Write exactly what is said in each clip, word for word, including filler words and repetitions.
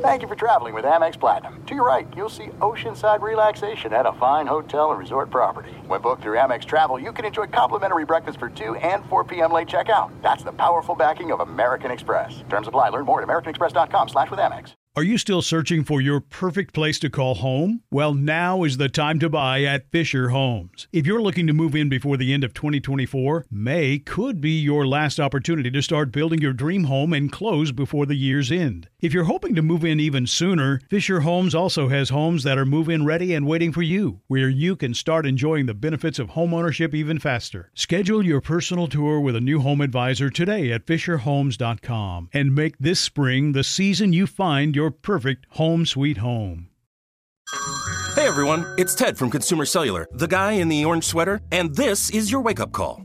Thank you for traveling with Amex Platinum. To your right, you'll see oceanside relaxation at a fine hotel and resort property. When booked through Amex Travel, you can enjoy complimentary breakfast for two and four p.m. late checkout. That's the powerful backing of American Express. Terms apply. Learn more at americanexpress dot com slash with Amex. Are you still searching for your perfect place to call home? Well, now is the time to buy at Fisher Homes. If you're looking to move in before the end of twenty twenty-four, May could be your last opportunity to start building your dream home and close before the year's end. If you're hoping to move in even sooner, Fisher Homes also has homes that are move-in ready and waiting for you, where you can start enjoying the benefits of homeownership even faster. Schedule your personal tour with a new home advisor today at fisher homes dot com and make this spring the season you find your Your perfect home sweet home. Hey everyone, it's Ted from Consumer Cellular, the guy in the orange sweater, and this is your wake-up call.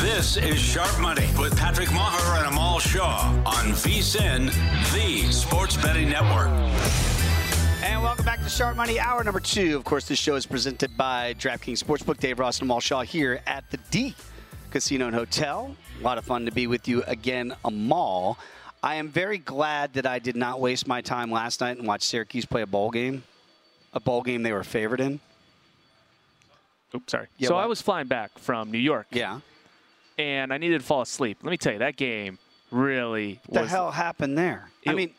This is Sharp Money with Patrick Maher and Amal Shah on VSiN, the sports betting network. And welcome back to Sharp Money, hour number two. Of course, this show is presented by DraftKings Sportsbook. Dave Ross and Amal Shah here at the D Casino and Hotel. A lot of fun to be with you again, Amal. I am very glad that I did not waste my time last night and watch Syracuse play a bowl game, a bowl game they were favored in. Oops, sorry. Yeah, so what? I was flying back from New York. Yeah. And I needed to fall asleep. Let me tell you, that game really what the was... the hell happened there? It, I mean,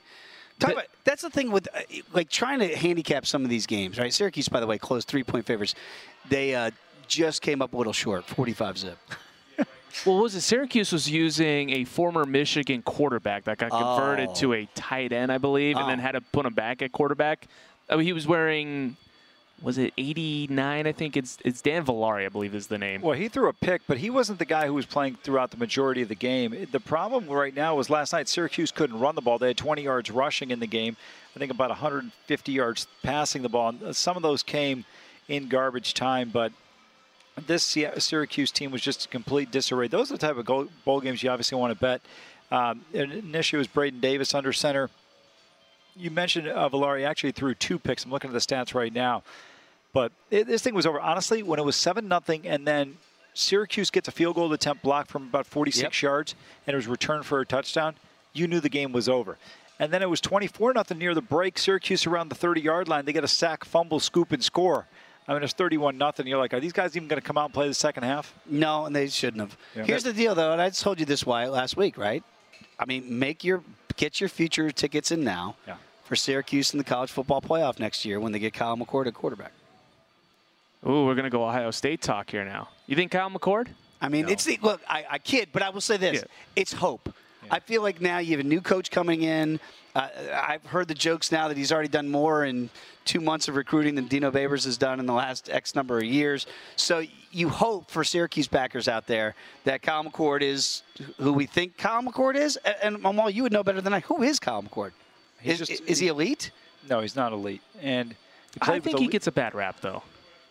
talk the, about, that's the thing with, uh, like, trying to handicap some of these games, right? Syracuse, by the way, closed three-point favorites. They uh, just came up a little short, forty-five zip. Well, what was it? Syracuse was using a former Michigan quarterback that got converted oh. to a tight end, I believe, and oh. then had to put him back at quarterback. I mean, he was wearing... was it eighty-nine? I think it's it's Dan Villari, I believe is the name. Well, he threw a pick, but he wasn't the guy who was playing throughout the majority of the game. The problem right now was last night Syracuse couldn't run the ball. They had twenty yards rushing in the game. I think about one hundred fifty yards passing the ball. And some of those came in garbage time, but this Syracuse team was just a complete disarray. Those are the type of bowl games you obviously want to bet. Um, an issue is Braden Davis under center. You mentioned uh, Villari actually threw two picks. I'm looking at the stats right now. But it, this thing was over. Honestly, when it was seven nothing, and then Syracuse gets a field goal attempt block from about forty-six yep. yards, and it was returned for a touchdown, you knew the game was over. And then it was twenty-four nothing near the break. Syracuse around the thirty-yard line. They get a sack, fumble, scoop, and score. I mean, it's thirty-one nothing. You're like, are these guys even going to come out and play the second half? No, and they shouldn't have. Yeah. Here's the deal, though, and I told you this why last week, right? I mean, make your get your future tickets in now yeah. for Syracuse in the college football playoff next year when they get Kyle McCord at quarterback. Ooh, we're going to go Ohio State talk here now. You think Kyle McCord? I mean, no. it's the, look, I, I kid, but I will say this. Yeah. It's hope. Yeah. I feel like now you have a new coach coming in. Uh, I've heard the jokes now that he's already done more in two months of recruiting than Dino Babers has done in the last X number of years. So you hope for Syracuse backers out there that Kyle McCord is who we think Kyle McCord is. And, Amal, you would know better than I. Who is Kyle McCord? Is, just, is he elite? No, he's not elite. And I think he gets a bad rap, though.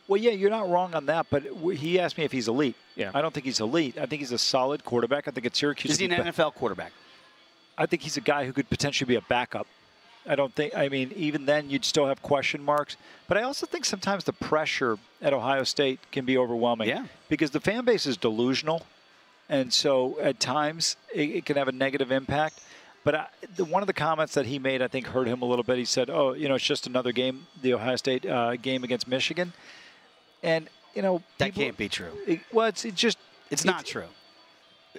Well, yeah, you're not wrong on that, but he asked me if he's elite. Yeah. I don't think he's elite. I think he's a solid quarterback. I think at Syracuse. Is he an N F L quarterback? I think he's a guy who could potentially be a backup. I don't think, I mean, even then you'd still have question marks. But I also think sometimes the pressure at Ohio State can be overwhelming. Yeah. Because the fan base is delusional, and so at times it, it can have a negative impact. But I, the, one of the comments that he made, I think, hurt him a little bit. He said, oh, you know, it's just another game, the Ohio State uh, game against Michigan. And, you know, that people, can't be true. It, well, it's it just it's, it's not true.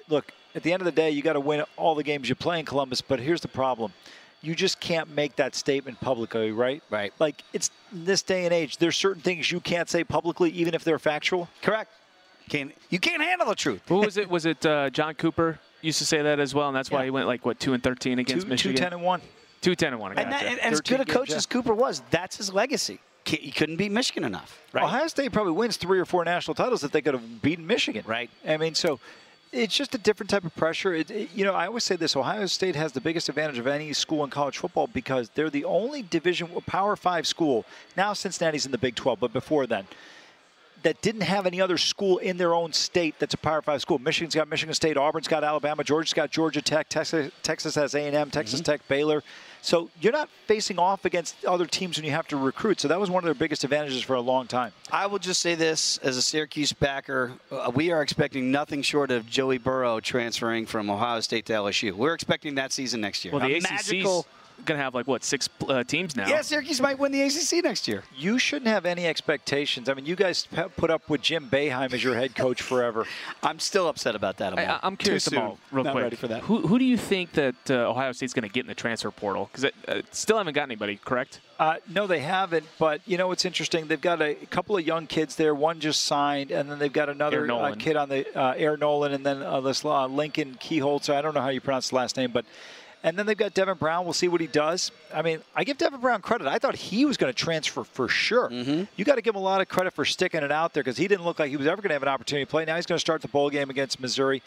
Look, at the end of the day, you got to win all the games you play in Columbus. But here's the problem. You just can't make that statement publicly, right? Right. Like, it's this day and age, there's certain things you can't say publicly, even if they're factual. Correct. Can't, you can't handle the truth. Who was it? Was it uh, John Cooper used to say that as well? And that's yeah. why he went, like, what, two and thirteen against two, Michigan? two ten and one. two ten and one. And, that, and, and as good a coach as Cooper was, that's his legacy. He couldn't beat Michigan enough. Right? Ohio State probably wins three or four national titles if they could have beaten Michigan. Right. I mean, so it's just a different type of pressure. It, it, you know, I always say this. Ohio State has the biggest advantage of any school in college football because they're the only division, Power Five school. Now Cincinnati's in the Big twelve, but before then. that didn't have any other school in their own state that's a Power Five school. Michigan's got Michigan State, Auburn's got Alabama, Georgia's got Georgia Tech, Texas, Texas has A and M, Texas mm-hmm. Tech, Baylor. So you're not facing off against other teams when you have to recruit. So that was one of their biggest advantages for a long time. I will just say this as a Syracuse backer. Uh, we are expecting nothing short of Joey Burrow transferring from Ohio State to L S U. We're expecting that season next year. Well, the A C C's going to have, like, what, six uh, teams now? Yeah, Syracuse might win the A C C next year. You shouldn't have any expectations. I mean, you guys put up with Jim Boeheim as your head coach forever. I'm still upset about that, Amal. I, I'm curious, soon, Amal, real not quick. Ready for that. Who, who do you think that uh, Ohio State's going to get in the transfer portal? Because they uh, still haven't got anybody, correct? Uh, no, they haven't. But, you know, it's interesting. They've got a couple of young kids there. One just signed, and then they've got another uh, kid on the uh, Air Nolan, and then uh, this uh, Lincoln Keyholzer. I don't know how you pronounce the last name, but. And then they've got Devin Brown. We'll see what he does. I mean, I give Devin Brown credit. I thought he was going to transfer for sure. Mm-hmm. You got to give him a lot of credit for sticking it out there because he didn't look like he was ever going to have an opportunity to play. Now he's going to start the bowl game against Missouri.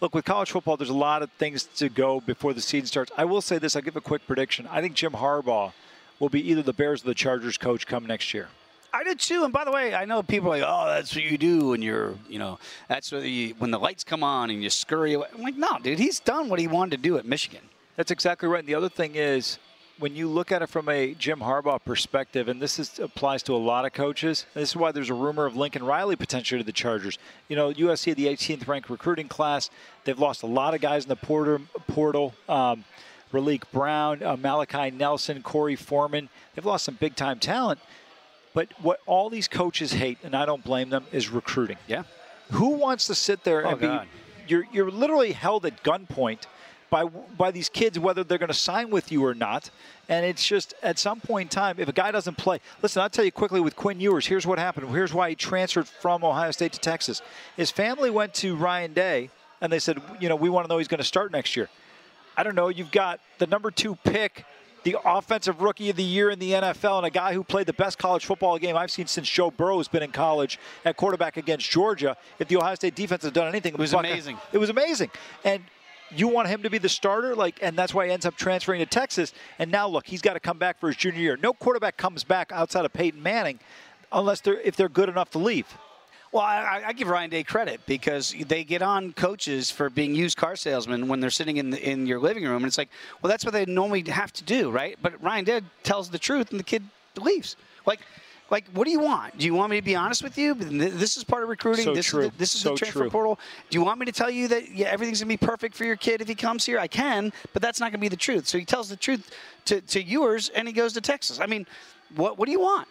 Look, with college football, there's a lot of things to go before the season starts. I will say this. I'll give a quick prediction. I think Jim Harbaugh will be either the Bears or the Chargers coach come next year. I do too, and by the way, I know people are like, oh, that's what you do when you're, you know, that's what you, when the lights come on and you scurry away. I'm like, no, dude, he's done what he wanted to do at Michigan. That's exactly right. And the other thing is, when you look at it from a Jim Harbaugh perspective, and this is, applies to a lot of coaches, and this is why there's a rumor of Lincoln Riley potentially to the Chargers. You know, U S C, the eighteenth-ranked recruiting class, they've lost a lot of guys in the porter, portal. Um, Relique Brown, uh, Malachi Nelson, Corey Foreman. They've lost some big-time talent. But what all these coaches hate, and I don't blame them, is recruiting. Yeah. Who wants to sit there oh, and God. be – you're, you're literally held at gunpoint by by these kids, whether they're going to sign with you or not. And it's just, at some point in time, if a guy doesn't play, listen, I'll tell you quickly with Quinn Ewers, here's what happened. Here's why he transferred from Ohio State to Texas. His family went to Ryan Day, and they said, you know, we want to know he's going to start next year. I don't know, you've got the number two pick, the offensive rookie of the year in the N F L, and a guy who played the best college football game I've seen since Joe Burrow has been in college at quarterback against Georgia. If the Ohio State defense has done anything, it was amazing. It was amazing. And you want him to be the starter, like, and that's why he ends up transferring to Texas. And now, look, he's got to come back for his junior year. No quarterback comes back outside of Peyton Manning unless they're if they're good enough to leave. Well, I, I give Ryan Day credit because they get on coaches for being used car salesmen when they're sitting in the, in your living room. And it's like, well, that's what they normally have to do, right? But Ryan Day tells the truth, and the kid leaves. Like, like, what do you want? Do you want me to be honest with you? This is part of recruiting. So this true. Is the, this is so the transfer true. portal. Do you want me to tell you that yeah, everything's going to be perfect for your kid if he comes here? I can, but that's not going to be the truth. So he tells the truth to, to yours, and he goes to Texas. I mean, what what do you want?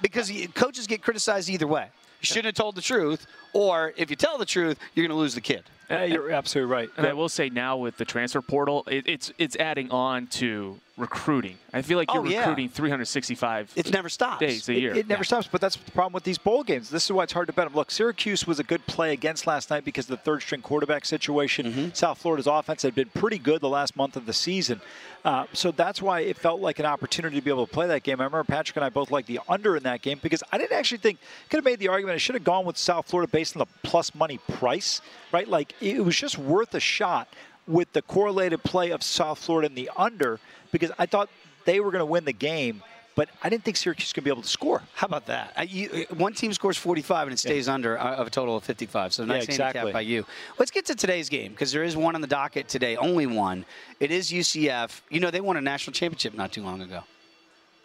Because he, coaches get criticized either way. You shouldn't have told the truth, or if you tell the truth, you're going to lose the kid. Uh, you're absolutely right. And I will say now with the transfer portal, it, it's it's adding on to recruiting. I feel like you're oh, yeah. recruiting three hundred sixty-five It never stops. Days a it, year. It never yeah. stops, but that's the problem with these bowl games. This is why it's hard to bet them. Look, Syracuse was a good play against last night because of the third-string quarterback situation. Mm-hmm. South Florida's offense had been pretty good the last month of the season. Uh, so that's why it felt like an opportunity to be able to play that game. I remember Patrick and I both liked the under in that game because I didn't actually think – could have made the argument I should have gone with South Florida based on the plus money price, right? Like, it was just worth a shot with the correlated play of South Florida in the under because I thought they were going to win the game, but I didn't think Syracuse was going to be able to score. How about that? I, you, one team scores forty-five and it stays yeah. under uh, of a total of fifty-five, so nice yeah, exactly. handicap by you. Let's get to today's game because there is one on the docket today, only one. It is U C F. You know, they won a national championship not too long ago.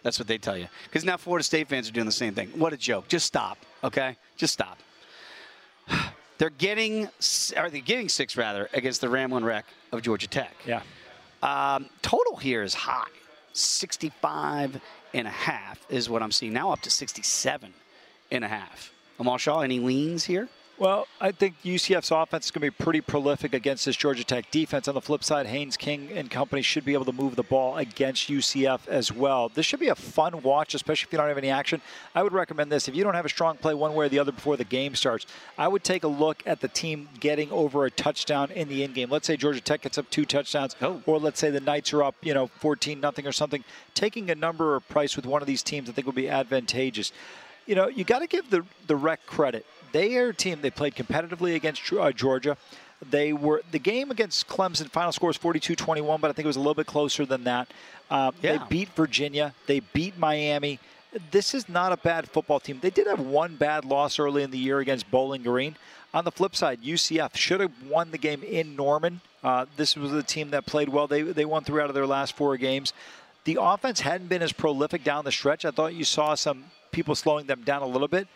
That's what they tell you because now Florida State fans are doing the same thing. What a joke. Just stop, okay? Just stop. They're getting, or they're getting six, rather, against the Ramblin' Wreck of Georgia Tech. Yeah. Um, total here is high. sixty-five and a half is what I'm seeing now, up to sixty-seven and a half. Amal Shah, any leans here? Well, I think U C F's offense is going to be pretty prolific against this Georgia Tech defense. On the flip side, Haynes King and company should be able to move the ball against U C F as well. This should be a fun watch, especially if you don't have any action. I would recommend this. If you don't have a strong play one way or the other before the game starts, I would take a look at the team getting over a touchdown in the end game. Let's say Georgia Tech gets up two touchdowns, oh. or let's say the Knights are up, you know, fourteen nothing or something. Taking a number or price with one of these teams I think would be advantageous. You know, you got to give the, the Rec credit. They are a team. They played competitively against uh, Georgia. They were the game against Clemson. Final score was forty-two twenty-one, but I think it was a little bit closer than that. Um, yeah. They beat Virginia. They beat Miami. this is not a bad football team. They did have one bad loss early in the year against Bowling Green. On the flip side, U C F should have won the game in Norman. Uh, this was a team that played well. They, they won three out of their last four games. The offense hadn't been as prolific down the stretch. I thought you saw some people slowing them down a little bit.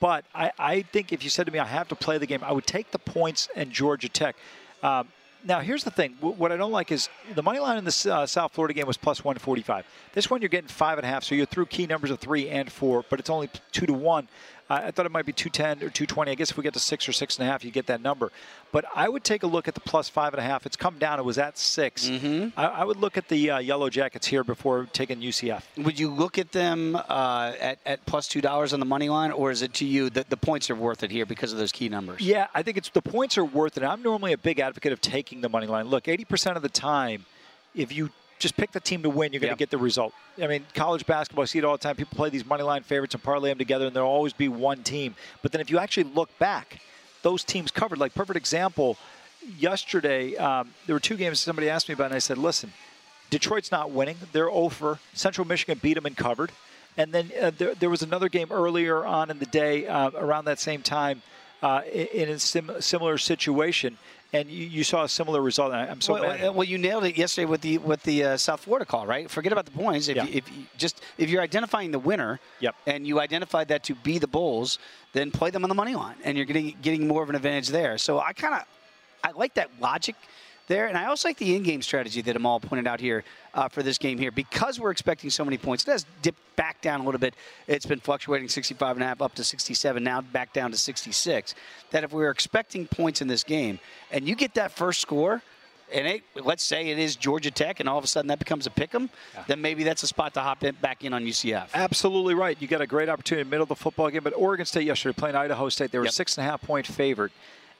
But I, I think if you said to me, I have to play the game, I would take the points and Georgia Tech. Um, now, here's the thing. W- what I don't like is the money line in the uh, South Florida game was plus one forty-five. This one, you're getting five and a half, so you're through key numbers of three and four, but it's only two to one. Uh, I thought it might be two ten or two twenty. I guess if we get to six or six and a half, you get that number. But I would take a look at the plus five and a half. It's come down. It was at six. Mm-hmm. I, I would look at the uh, Yellow Jackets here before taking U C F. Would you look at them uh, at, at plus two dollars on the money line, or is it to you that the points are worth it here because of those key numbers? Yeah, I think it's the points are worth it. I'm normally a big advocate of taking the money line. Look, eighty percent of the time, if you just pick the team to win, you're going to yep. get the result. I mean, college basketball, I see it all the time. People play these money line favorites and parlay them together, and there'll always be one team. But then if you actually look back, those teams covered. Like, perfect example, yesterday, um, there were two games somebody asked me about, and I said, listen, Detroit's not winning. They're oh for. Central Michigan beat them and covered. And then uh, there, there was another game earlier on in the day uh, around that same time uh, in a sim- similar situation. And you, you saw a similar result. I'm so well, mad. Well, you nailed it yesterday with the with the uh, South Florida call, right? Forget about the points. If, yeah. you, if you just if you're identifying the winner, yep. and you identified that to be the Bulls, then play them on the money line, and you're getting getting more of an advantage there. So I kind of I like that logic there, and I also like the in-game strategy that Amal pointed out here uh, for this game here. Because we're expecting so many points, it has dipped back down a little bit. It's been fluctuating sixty-five and a half up to sixty-seven, now back down to sixty-six. That if we're expecting points in this game, and you get that first score, and it, let's say it is Georgia Tech, and all of a sudden that becomes a pick 'em, yeah. then maybe that's a spot to hop in, back in on U C F. Absolutely right. You got a great opportunity in the middle of the football game. But Oregon State yesterday playing Idaho State, they were yep. six and a half point favorite.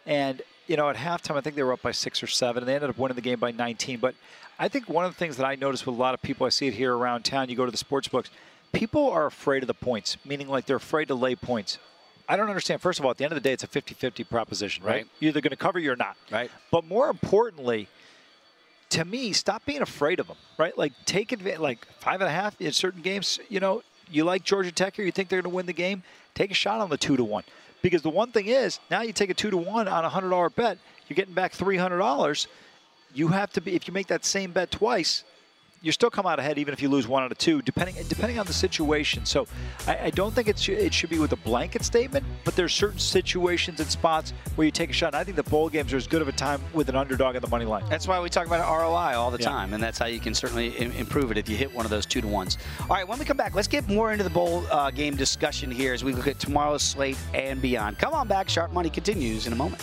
And you know, at halftime, I think they were up by six or seven, and they ended up winning the game by nineteen. But I think one of the things that I notice with a lot of people, I see it here around town, you go to the sports books, people are afraid of the points, meaning like they're afraid to lay points. I don't understand. First of all, at the end of the day, it's a fifty-fifty proposition, right? right? You're either going to cover you or not. Right. But more importantly, to me, stop being afraid of them, right? Like, take advantage, like five and a half in certain games, you know, you like Georgia Tech here, you think they're going to win the game, take a shot on the two to one. Because the one thing is, now you take a two to one on a hundred dollar bet, you're getting back three hundred dollars. You have to be, if you make that same bet twice, you still come out ahead, even if you lose one out of two, depending depending on the situation. So, I, I don't think it should it should be with a blanket statement, but there's certain situations and spots where you take a shot. And I think the bowl games are as good of a time with an underdog on the money line. That's why we talk about R O I all the yeah. time, and that's how you can certainly im- improve it if you hit one of those two to ones. All right, when we come back, let's get more into the bowl uh, game discussion here as we look at tomorrow's slate and beyond. Come on back, Sharp Money continues in a moment.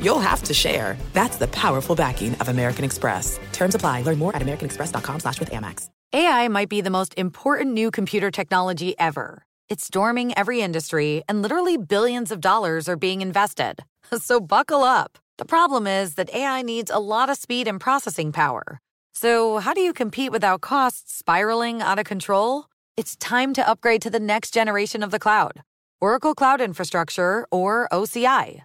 you'll have to share. That's the powerful backing of American Express. Terms apply. Learn more at americanexpress.com slash with Amex. A I might be the most important new computer technology ever. It's storming every industry, and literally billions of dollars are being invested. So buckle up. The problem is that A I needs a lot of speed and processing power. So how do you compete without costs spiraling out of control? It's time to upgrade to the next generation of the cloud. Oracle Cloud Infrastructure, or O C I.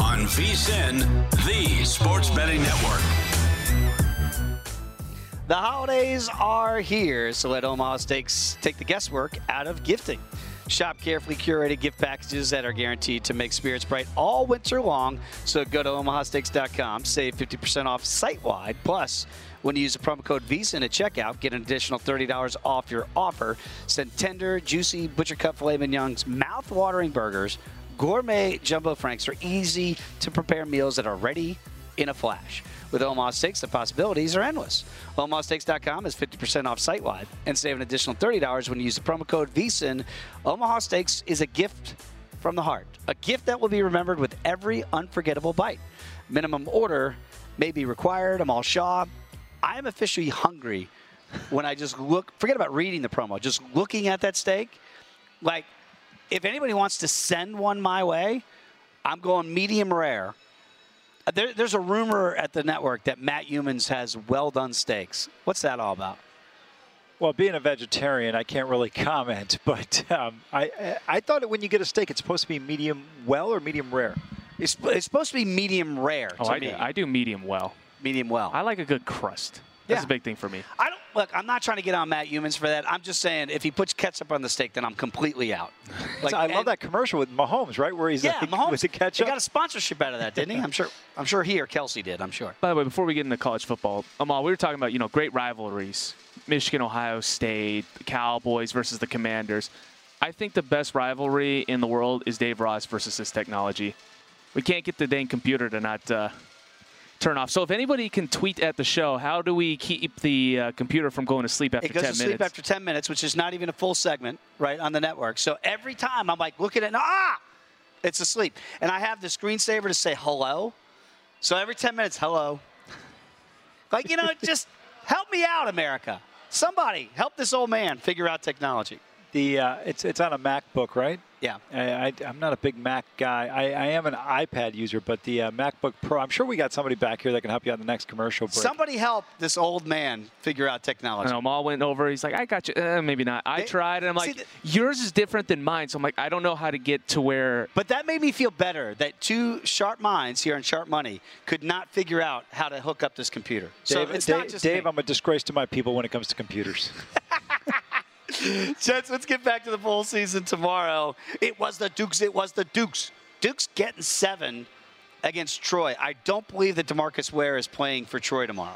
on VSiN, the Sports Betting Network. The holidays are here, so let Omaha Steaks take the guesswork out of gifting. Shop carefully curated gift packages that are guaranteed to make spirits bright all winter long. So go to omaha steaks dot com, save fifty percent off site-wide. Plus, when you use the promo code VSiN at checkout, get an additional thirty dollars off your offer. Send tender, juicy Butcher Cut Filet Mignons, mouth-watering burgers, gourmet Jumbo Franks, or easy-to-prepare meals that are ready in a flash. With Omaha Steaks, the possibilities are endless. omaha steaks dot com is fifty percent off site-wide and save an additional thirty dollars when you use the promo code VSiN. Omaha Steaks is a gift from the heart, a gift that will be remembered with every unforgettable bite. Minimum order may be required. Amal Shah, I am officially hungry when I just look, forget about reading the promo, just looking at that steak. Like, if anybody wants to send one my way, I'm going medium rare. There, there's a rumor at the network that Matt Humans has well-done steaks. What's that all about? Well, being a vegetarian, I can't really comment. But um, I I thought that when you get a steak, it's supposed to be medium well or medium rare? It's, it's supposed to be medium rare to oh, I me. Do, I do medium well. Medium well. I like a good crust. That's yeah. a big thing for me. I don't look. I'm not trying to get on Matt Humans for that. I'm just saying if he puts ketchup on the steak, then I'm completely out. Like, so I love that commercial with Mahomes, right? Where he's yeah, like, Mahomes. With the ketchup. He got a sponsorship out of that, didn't he? I'm sure. I'm sure he or Kelsey did. I'm sure. By the way, before we get into college football, Amal, we were talking about you know great rivalries: Michigan, Ohio State, the Cowboys versus the Commanders. I think the best rivalry in the world is Dave Ross versus his technology. We can't get the dang computer to not. Uh, Turn off. So if anybody can tweet at the show, how do we keep the uh, computer from going to sleep after ten minutes? It goes to sleep after ten minutes, which is not even a full segment, right, on the network. So every time I'm like, look at it, and ah, it's asleep. And I have the screensaver to say hello. So every ten minutes, hello. Like, you know, just help me out, America. Somebody help this old man figure out technology. The uh, it's it's on a MacBook, right? Yeah. I, I, I'm not a big Mac guy. I, I am an iPad user, but the uh, MacBook Pro, I'm sure we got somebody back here that can help you on the next commercial break. Somebody help this old man figure out technology. And Amal went over. He's like, I got you. Uh, maybe not. I they, tried, and I'm like, the, yours is different than mine. So I'm like, I don't know how to get to where. But that made me feel better that two sharp minds here in Sharp Money could not figure out how to hook up this computer. So Dave, it's Dave, not just Dave, me. I'm a disgrace to my people when it comes to computers. Gents, let's get back to the bowl season tomorrow. It was the Dukes. It was the Dukes. Duke's getting seven against Troy. I don't believe that DeMarcus Ware is playing for Troy tomorrow.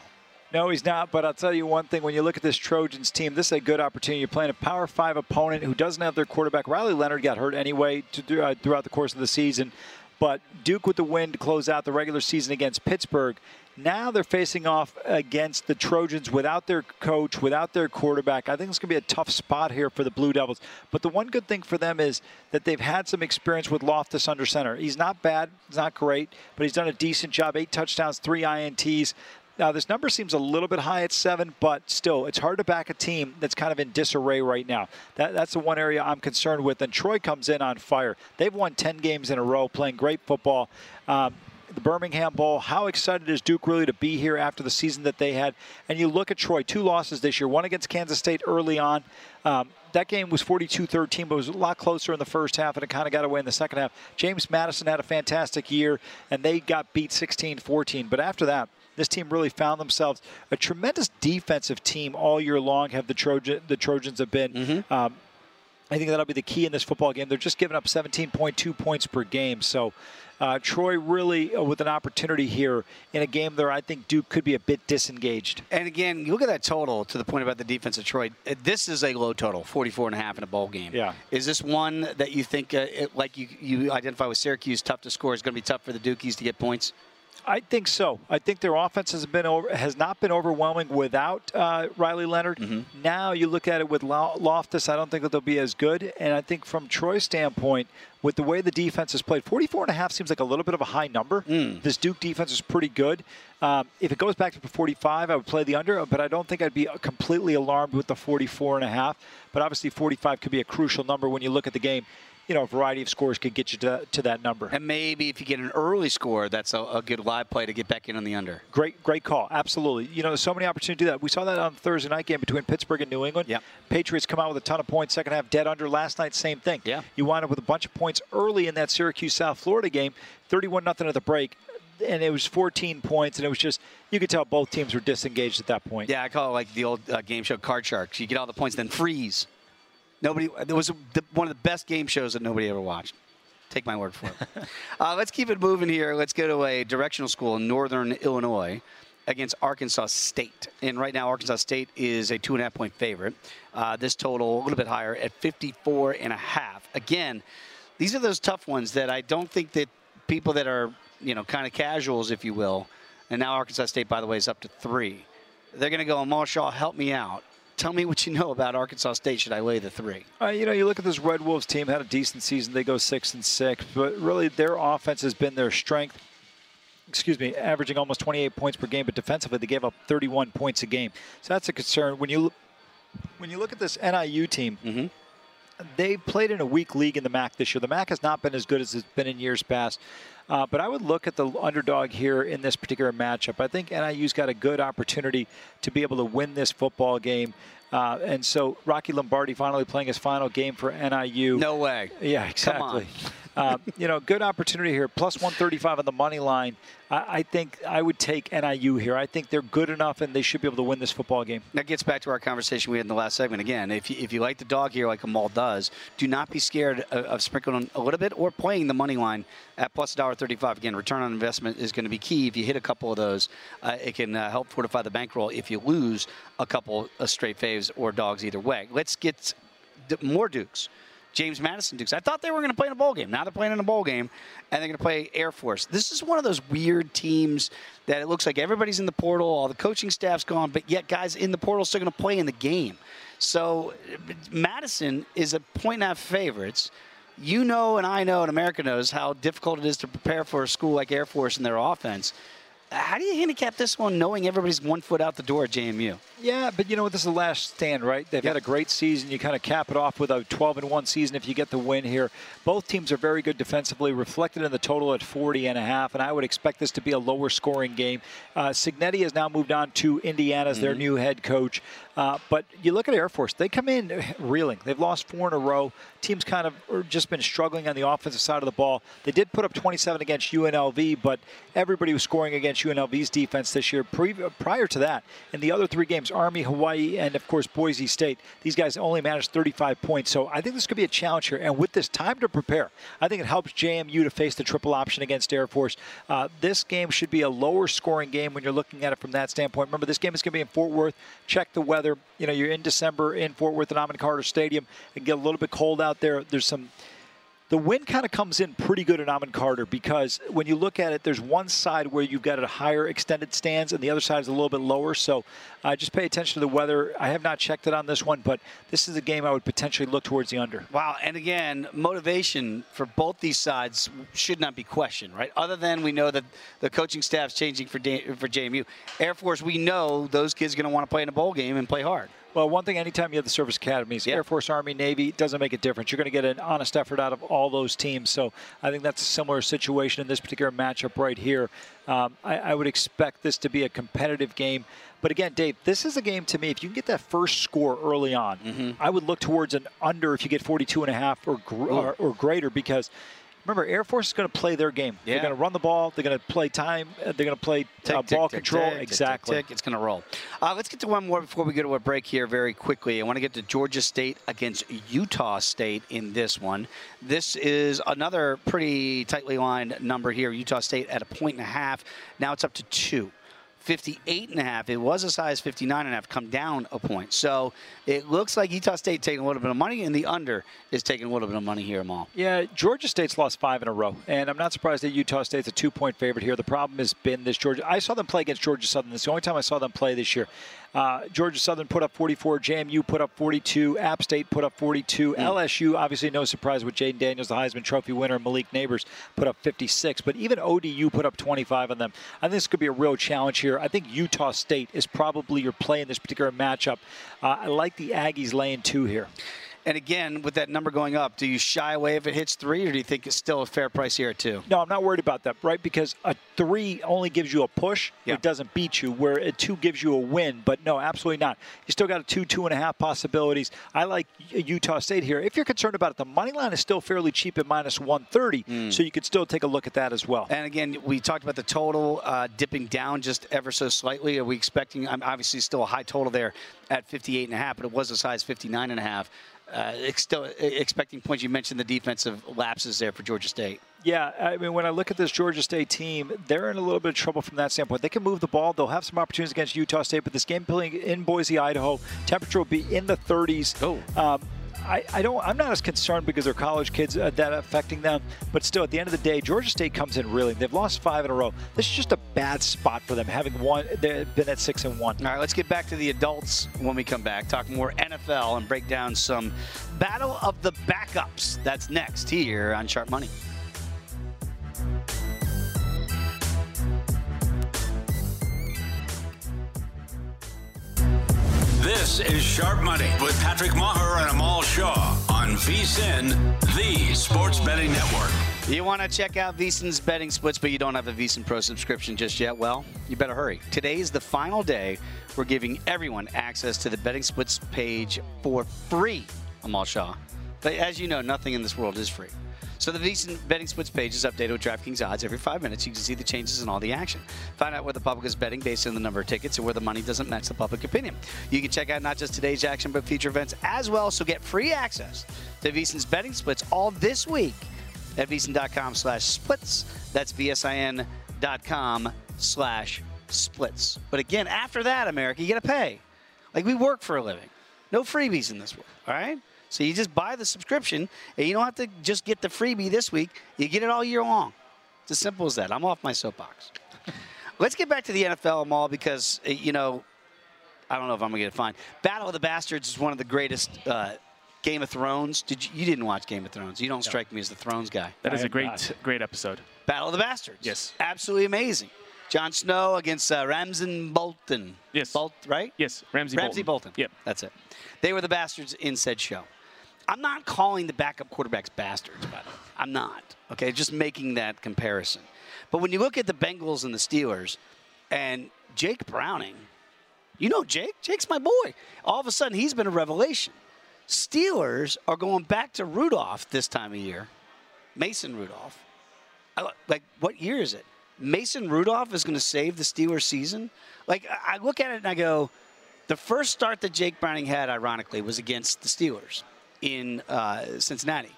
No, he's not, but I'll tell you one thing. When you look at this Trojans team, this is a good opportunity. You're playing a Power five opponent who doesn't have their quarterback. Riley Leonard got hurt anyway to, uh, throughout the course of the season. But Duke with the win to close out the regular season against Pittsburgh. Now they're facing off against the Trojans without their coach, without their quarterback. I think it's going to be a tough spot here for the Blue Devils. But the one good thing for them is that they've had some experience with Loftus under center. He's not bad. He's not great. But he's done a decent job. Eight touchdowns, three I N Ts. Now, this number seems a little bit high at seven, but still, it's hard to back a team that's kind of in disarray right now. That, that's the one area I'm concerned with. And Troy comes in on fire. They've won ten games in a row, playing great football. Um, the Birmingham Bowl, how excited is Duke really to be here after the season that they had? And you look at Troy, two losses this year, one against Kansas State early on. Um, that game was forty-two thirteen, but it was a lot closer in the first half, and it kind of got away in the second half. James Madison had a fantastic year, and they got beat sixteen fourteen. But after that, this team really found themselves a tremendous defensive team all year long, have the, Trojan, the Trojans have been. Mm-hmm. um, I think that'll be the key in this football game. They're just giving up seventeen point two points per game. So uh, Troy really uh, with an opportunity here in a game there, I think Duke could be a bit disengaged. And again, you look at that total to the point about the defense of Troy. This is a low total, forty-four and a half in a bowl game. Yeah. Is this one that you think, uh, it, like you, you identify with Syracuse, tough to score, is going to be tough for the Dukies to get points? I think so. I think their offense has been over, has not been overwhelming without uh, Riley Leonard. Mm-hmm. Now you look at it with Loftus, I don't think that they'll be as good. And I think from Troy's standpoint, with the way the defense has played, forty-four and a half seems like a little bit of a high number. Mm. This Duke defense is pretty good. Um, if it goes back to forty-five, I would play the under, but I don't think I'd be completely alarmed with the forty-four and a half. But obviously forty-five could be a crucial number when you look at the game. You know, a variety of scores could get you to, to that number. And maybe if you get an early score, that's a, a good live play to get back in on the under. Great, great call. Absolutely. You know, there's so many opportunities to do that. We saw that on the Thursday night game between Pittsburgh and New England. Yep. Patriots come out with a ton of points, second half dead under. Last night, same thing. Yeah. You wind up with a bunch of points early in that Syracuse, South Florida game, thirty-one nothing at the break. And it was fourteen points, and it was just, you could tell both teams were disengaged at that point. Yeah, I call it like the old uh, game show Card Sharks. You get all the points, then freeze. Nobody. It was the, one of the best game shows that nobody ever watched. Take my word for it. uh, let's keep it moving here. Let's go to a directional school in northern Illinois against Arkansas State. And right now, Arkansas State is a two-and-a-half point favorite. Uh, this total a little bit higher at fifty-four and a half. Again, these are those tough ones that I don't think that people that are, you know, kind of casuals, if you will, and now Arkansas State, by the way, is up to three. They're going to go, Amal Shah, help me out. Tell me what you know about Arkansas State. Should I lay the three? Uh, you know, you look at this Red Wolves team, had a decent season. They go six and six, but really their offense has been their strength. Excuse me, averaging almost twenty-eight points per game, but defensively they gave up thirty-one points a game. So that's a concern. When you when you look at this N I U team, mm-hmm. they played in a weak league in the M A C this year. The M A C has not been as good as it's been in years past. Uh, but I would look at the underdog here in this particular matchup. I think N I U's got a good opportunity to be able to win this football game. Uh, and so Rocky Lombardi finally playing his final game for N I U. No way. Yeah, exactly. Come on. um, you know, good opportunity here. plus one thirty-five on the money line. I, I think I would take N I U here. I think they're good enough, and they should be able to win this football game. That gets back to our conversation we had in the last segment. Again, if you, if you like the dog here like Amal does, do not be scared of, of sprinkling a little bit or playing the money line at plus one thirty-five. Again, return on investment is going to be key. If you hit a couple of those, uh, it can uh, help fortify the bankroll if you lose a couple of straight faves or dogs either way. Let's get more Dukes. James Madison Dukes. I thought they were going to play in a bowl game. Now they're playing in a bowl game, and they're going to play Air Force. This is one of those weird teams that it looks like everybody's in the portal, all the coaching staff's gone, but yet guys in the portal still going to play in the game. So Madison is a point and a half favorites. You know, and I know, and America knows how difficult it is to prepare for a school like Air Force and their offense. How do you handicap this one, knowing everybody's one foot out the door at J M U? Yeah, but you know what? This is the last stand, right? They've yep. had a great season. You kind of cap it off with a twelve and one season if you get the win here. Both teams are very good defensively, reflected in the total at forty and a half, and I would expect this to be a lower-scoring game. Uh, Signetti has now moved on to Indiana as mm-hmm. their new head coach. Uh, but you look at Air Force. They come in reeling. They've lost four in a row. Team's kind of just been struggling on the offensive side of the ball. They did put up twenty-seven against U N L V, but everybody was scoring against U N L V's defense this year. Pre prior to that, in the other three games, Army, Hawaii, and, of course, Boise State, these guys only managed thirty-five points. So I think this could be a challenge here. And with this time to prepare, I think it helps J M U to face the triple option against Air Force. Uh, this game should be a lower-scoring game when you're looking at it from that standpoint. Remember, this game is going to be in Fort Worth. Check the weather. You know, you're in December in Fort Worth and Amon Carter Stadium. It can get a little bit cold out there. There's some... The wind kind of comes in pretty good at Amon Carter because when you look at it, there's one side where you've got a higher extended stands and the other side is a little bit lower. So uh, just pay attention to the weather. I have not checked it on this one, but this is a game I would potentially look towards the under. Wow. And again, motivation for both these sides should not be questioned, right? Other than we know that the coaching staff's changing for, for J M U. Air Force, we know those kids are going to want to play in a bowl game and play hard. Well, one thing, anytime you have the service academies, yep. Air Force, Army, Navy, it doesn't make a difference. You're going to get an honest effort out of all those teams. So I think that's a similar situation in this particular matchup right here. Um, I, I would expect this to be a competitive game. But again, Dave, this is a game to me, if you can get that first score early on, mm-hmm. I would look towards an under if you get forty-two and a half or, gr or, or greater because – remember, Air Force is going to play their game. Yeah. They're going to run the ball. They're going to play time. They're going to play tick, uh, ball tick, control. Tick, exactly. Tick, tick, tick. It's going to roll. Uh, let's get to one more before we go to a break here very quickly. I want to get to Georgia State against Utah State in this one. This is another pretty tightly lined number here. Utah State at a point and a half. Now it's up to two. fifty-eight and a half. It was as high as fifty-nine and a half. Come down a point. So it looks like Utah State taking a little bit of money, and the under is taking a little bit of money here, Amal. Yeah, Georgia State's lost five in a row, and I'm not surprised that Utah State's a two-point favorite here. The problem has been this Georgia. I saw them play against Georgia Southern. It's the only time I saw them play this year. Uh, Georgia Southern put up forty-four. J M U put up forty-two. App State put up forty-two. Mm. L S U, obviously no surprise with Jaden Daniels, the Heisman Trophy winner, and Malik Nabers put up fifty-six. But even O D U put up twenty-five on them. I think this could be a real challenge here. I think Utah State is probably your play in this particular matchup. Uh, I like the Aggies laying two here. And again, with that number going up, do you shy away if it hits three, or do you think it's still a fair price here at two? No, I'm not worried about that, right? Because a three only gives you a push. Yeah. It doesn't beat you, where a two gives you a win. But no, absolutely not. You still got a two, two and a half possibilities. I like Utah State here. If you're concerned about it, the money line is still fairly cheap at minus one thirty, mm. so you could still take a look at that as well. And again, we talked about the total uh, dipping down just ever so slightly. Are we expecting, I'm obviously still a high total there at fifty-eight and a half, but it was as high as fifty-nine and a half. Uh, ex- still expecting points. You mentioned the defensive lapses there for Georgia State. Yeah, I mean, when I look at this Georgia State team, they're in a little bit of trouble from that standpoint. They can move the ball. They'll have some opportunities against Utah State, but this game playing in Boise, Idaho, temperature will be in the thirties. Oh. Um, I, I don't, I'm not as concerned because they're college kids, uh, that affecting them. But still, at the end of the day, Georgia State comes in reeling. They've lost five in a row. This is just a bad spot for them, having won, they've been at six and one. All right, let's get back to the adults when we come back. Talk more N F L and break down some Battle of the Backups. That's next here on Sharp Money. This is Sharp Money with Patrick Maher and Amal Shah on VSiN, the sports betting network. You want to check out VSiN's betting splits, but you don't have a VSiN Pro subscription just yet? Well, you better hurry. Today is the final day. We're giving everyone access to the betting splits page for free, Amal Shah. But as you know, nothing in this world is free. So the VSiN betting splits page is updated with DraftKings odds every five minutes. You can see the changes and all the action. Find out where the public is betting based on the number of tickets and where the money doesn't match the public opinion. You can check out not just today's action, but future events as well. So get free access to VSiN's betting splits all this week at V S I N dot com slash splits. That's V S I N dot com slash splits. But again, after that, America, you got to pay. Like, we work for a living. No freebies in this world, all right? So you just buy the subscription, and you don't have to just get the freebie this week. You get it all year long. It's as simple as that. I'm off my soapbox. Let's get back to the N F L, Amal, because, you know, I don't know if I'm going to get a fine. Battle of the Bastards is one of the greatest uh, Game of Thrones. Did you, you didn't watch Game of Thrones. You don't no. strike me as the Thrones guy. That is a great, great episode. Battle of the Bastards. Yes. Absolutely amazing. Jon Snow against uh, Ramsay Bolton. Yes. Bolt, right? Yes, Ramsay Bolton. Ramsay Bolton. Yep. That's it. They were the bastards in said show. I'm not calling the backup quarterbacks bastards, by the way. I'm not. Okay, just making that comparison. But when you look at the Bengals and the Steelers and Jake Browning, you know Jake. Jake's my boy. All of a sudden, he's been a revelation. Steelers are going back to Rudolph this time of year. Mason Rudolph. I, like, what year is it? Mason Rudolph is going to save the Steelers season? Like, I look at it and I go, the first start that Jake Browning had, ironically, was against the Steelers in uh, Cincinnati,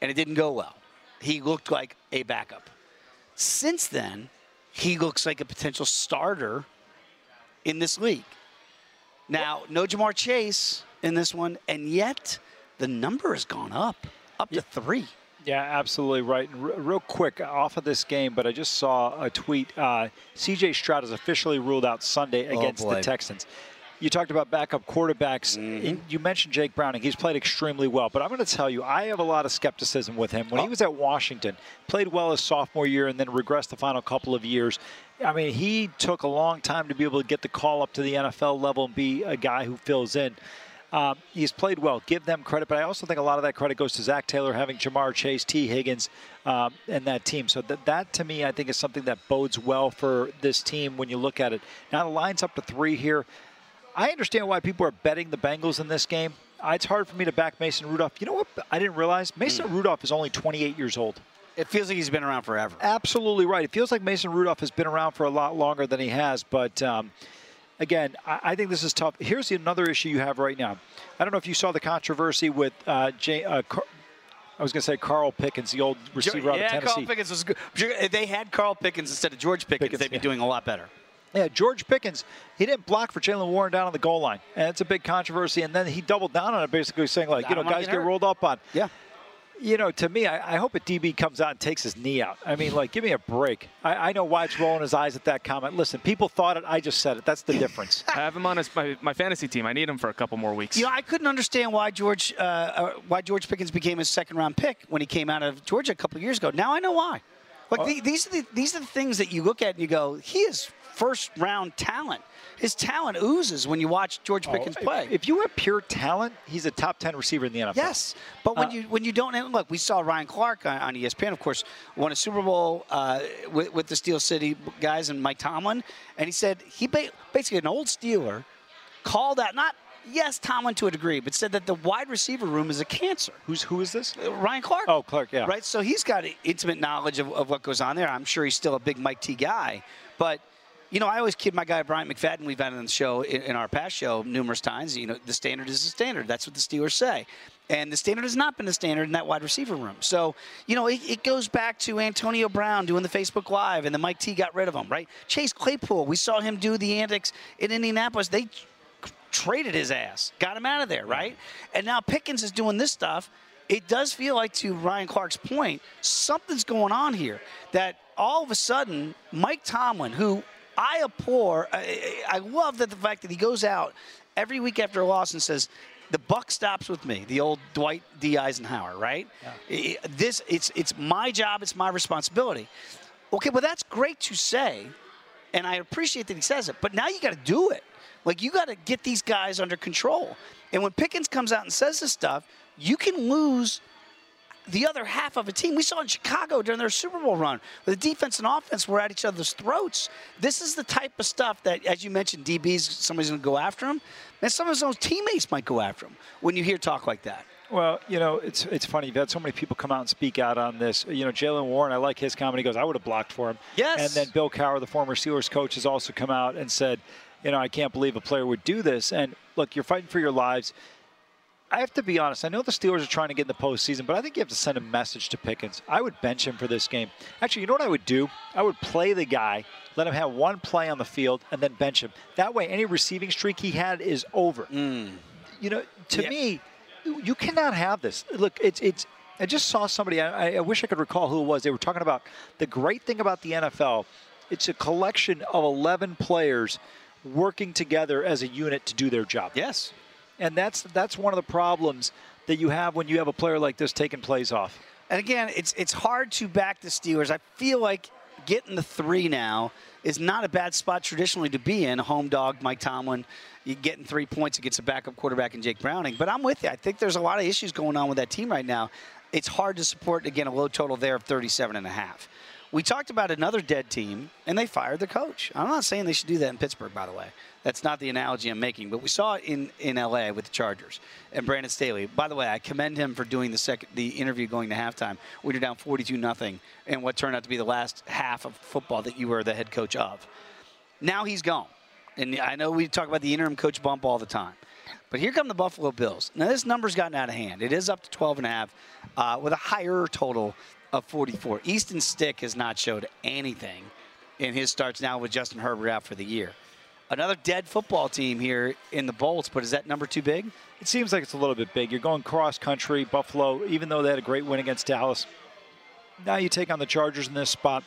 and it didn't go well. He looked like a backup. Since then, he looks like a potential starter in this league. Now, no Jamar Chase in this one, and yet the number has gone up, up to three. Yeah, absolutely right. And r- real quick, off of this game, but I just saw a tweet. Uh, C J Stroud is officially ruled out Sunday against oh the Texans. You talked about backup quarterbacks. Mm-hmm. You mentioned Jake Browning. He's played extremely well. But I'm going to tell you, I have a lot of skepticism with him. When oh. he was at Washington, played well his sophomore year and then regressed the final couple of years. I mean, he took a long time to be able to get the call up to the N F L level and be a guy who fills in. Um, he's played well. Give them credit. But I also think a lot of that credit goes to Zach Taylor, having Jamar Chase, T. Higgins, um, and that team. So that, that, to me, I think is something that bodes well for this team when you look at it. Now the line's up to three here. I understand why people are betting the Bengals in this game. It's hard for me to back Mason Rudolph. You know what I didn't realize? Mason mm. Rudolph is only twenty-eight years old. It feels like he's been around forever. Absolutely right. It feels like Mason Rudolph has been around for a lot longer than he has. But, um, again, I, I think this is tough. Here's another issue you have right now. I don't know if you saw the controversy with uh, Jay, uh, Car- I was going to say Carl Pickens, the old receiver out of Tennessee. Yeah, Carl Pickens was good. If they had Carl Pickens instead of George Pickens, Pickens they'd be yeah. doing a lot better. Yeah, George Pickens, he didn't block for Jaylen Warren down on the goal line. And it's a big controversy. And then he doubled down on it, basically saying, like, you know, guys get rolled up on. Yeah. you know, to me, I, I hope a D B comes out and takes his knee out. I mean, like, give me a break. I, I know White's rolling his eyes at that comment. Listen, people thought it. I just said it. That's the difference. I have him on his, my, my fantasy team. I need him for a couple more weeks. You know, I couldn't understand why George uh, why George Pickens became his second-round pick when he came out of Georgia a couple years ago. Now I know why. Like, oh. the, these, are the, these are the things that you look at and you go, he is first-round talent. His talent oozes when you watch George Pickens oh, play. If, if you have pure talent, he's a top ten receiver in the N F L. Yes, but when uh, you when you don't, and look, we saw Ryan Clark on, on E S P N, of course, won a Super Bowl uh, with, with the Steel City guys and Mike Tomlin, and he said he ba- basically an old Steeler called out, not yes Tomlin to a degree, but said that the wide receiver room is a cancer. Who's who is this? Uh, Ryan Clark. Oh, Clark, yeah. Right, so he's got intimate knowledge of, of what goes on there. I'm sure he's still a big Mike T guy, but. You know, I always kid my guy, Brian McFadden, we've had on the show, in, in our past show, numerous times. You know, the standard is the standard. That's what the Steelers say. And the standard has not been the standard in that wide receiver room. So, you know, it, it goes back to Antonio Brown doing the Facebook Live, and the Mike T got rid of him, right? Chase Claypool, we saw him do the antics in Indianapolis. They traded his ass, got him out of there, right? And now Pickens is doing this stuff. It does feel like, to Ryan Clark's point, something's going on here that all of a sudden Mike Tomlin, who – I abhor, I, I love that the fact that he goes out every week after a loss and says, the buck stops with me, the old Dwight D. Eisenhower, right? Yeah. It, this, it's, it's my job, it's my responsibility. Okay, well, that's great to say, and I appreciate that he says it, but now you got to do it. Like, you got to get these guys under control. And when Pickens comes out and says this stuff, you can lose the other half of a team. We saw in Chicago during their Super Bowl run, where the defense and offense were at each other's throats. This is the type of stuff that, as you mentioned, D Bs, somebody's going to go after him, and some of his own teammates might go after him when you hear talk like that. Well, you know, it's it's funny. You've had so many people come out and speak out on this. You know, Jalen Warren, I like his comment. He goes, I would have blocked for him. Yes. And then Bill Cowher, the former Steelers coach, has also come out and said, you know, I can't believe a player would do this. And, look, you're fighting for your lives. I have to be honest. I know the Steelers are trying to get in the postseason, but I think you have to send a message to Pickens. I would bench him for this game. Actually, you know what I would do? I would play the guy, let him have one play on the field, and then bench him. That way, any receiving streak he had is over. Mm. You know, to yeah. me, you cannot have this. Look, it's it's. I just saw somebody. I, I wish I could recall who it was. They were talking about the great thing about the N F L. It's a collection of eleven players working together as a unit to do their job. Yes. And that's that's one of the problems that you have when you have a player like this taking plays off. And again, it's it's hard to back the Steelers. I feel like getting the three now is not a bad spot traditionally to be in. Home dog, Mike Tomlin, you're getting three points against a backup quarterback in Jake Browning. But I'm with you. I think there's a lot of issues going on with that team right now. It's hard to support, again, a low total there of thirty-seven and a half. We talked about another dead team, and they fired the coach. I'm not saying they should do that in Pittsburgh, by the way. That's not the analogy I'm making. But we saw it in, in L A with the Chargers and Brandon Staley. By the way, I commend him for doing the second the interview going to halftime when you're down forty-two nothing in what turned out to be the last half of football that you were the head coach of. Now he's gone. And I know we talk about the interim coach bump all the time. But here come the Buffalo Bills. Now, this number's gotten out of hand. It is up to twelve and a half uh, with a higher total of forty-four. Easton Stick has not showed anything in his starts now with Justin Herbert out for the year. Another dead football team here in the Bolts, but is that number too big? It seems like it's a little bit big. You're going cross-country. Buffalo, even though they had a great win against Dallas, now you take on the Chargers in this spot.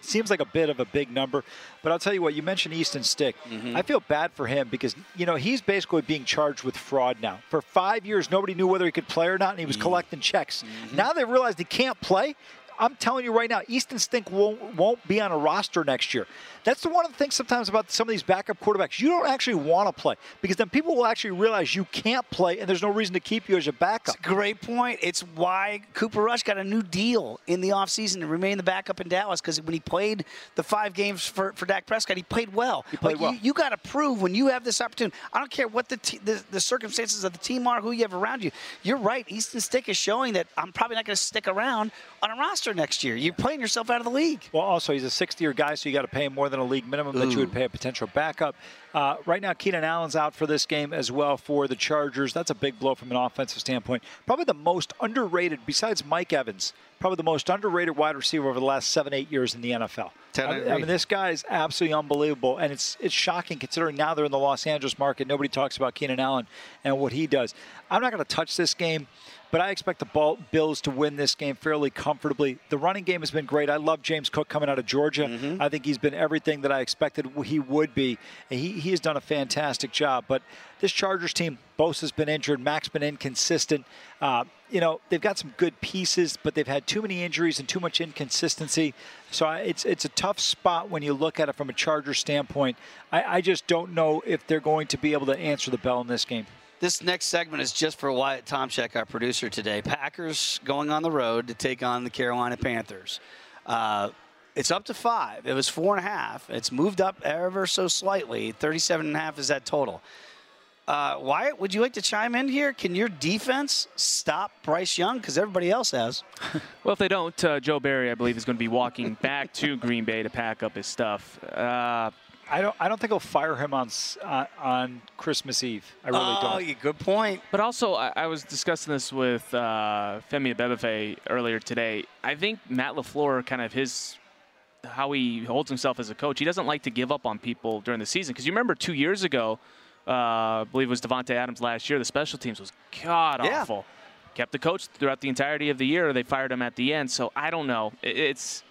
Seems like a bit of a big number. But I'll tell you what, you mentioned Easton Stick. Mm-hmm. I feel bad for him because, you know, he's basically being charged with fraud now. For five years, nobody knew whether he could play or not, and he was mm-hmm. collecting checks. Mm-hmm. Now they realize he can't play. I'm telling you right now, Easton Stick won't, won't be on a roster next year. That's the one of the things sometimes about some of these backup quarterbacks. You don't actually want to play because then people will actually realize you can't play and there's no reason to keep you as a backup. That's a great point. It's why Cooper Rush got a new deal in the offseason to remain the backup in Dallas, because when he played the five games for, for Dak Prescott, he played well. He played like well. You, you got to prove when you have this opportunity. I don't care what the, te- the, the circumstances of the team are, who you have around you. You're right. Easton Stick is showing that I'm probably not going to stick around on a roster next year. You're playing yourself out of the league. Well, also, he's a sixth-year guy, so you got to pay him more than a league minimum Ooh. that you would pay a potential backup. Uh, right now, Keenan Allen's out for this game as well for the Chargers. That's a big blow from an offensive standpoint. Probably the most underrated, besides Mike Evans, probably the most underrated wide receiver over the last seven, eight years in the N F L. I, I mean, this guy is absolutely unbelievable, and it's it's shocking considering now they're in the Los Angeles market. Nobody talks about Keenan Allen and what he does. I'm not going to touch this game. But I expect the Bills to win this game fairly comfortably. The running game has been great. I love James Cook coming out of Georgia. Mm-hmm. I think he's been everything that I expected he would be. And he, he has done a fantastic job. But this Chargers team, Bosa's been injured. Mac's been inconsistent. Uh, you know, they've got some good pieces, but they've had too many injuries and too much inconsistency. So I, it's it's a tough spot when you look at it from a Chargers standpoint. I, I just don't know if they're going to be able to answer the bell in this game. This next segment is just for Wyatt Tomczyk, our producer today. Packers going on the road to take on the Carolina Panthers. Uh, it's up to five. It was four and a half. It's moved up ever so slightly. Thirty-seven and a half is that total. Uh, Wyatt, would you like to chime in here? Can your defense stop Bryce Young? Because everybody else has. Well, if they don't, uh, Joe Barry, I believe, is going to be walking back to Green Bay to pack up his stuff. Uh, I don't. I don't think he'll fire him on uh, on Christmas Eve. I really oh, don't. Oh, good point. But also, I, I was discussing this with uh, Femi Abebefe earlier today. I think Matt LaFleur, kind of his how he holds himself as a coach. He doesn't like to give up on people during the season, because you remember two years ago, uh, I believe it was Devontae Adams last year. The special teams was god awful. Yeah. Kept the coach throughout the entirety of the year. Or they fired him at the end. So I don't know. It, it's.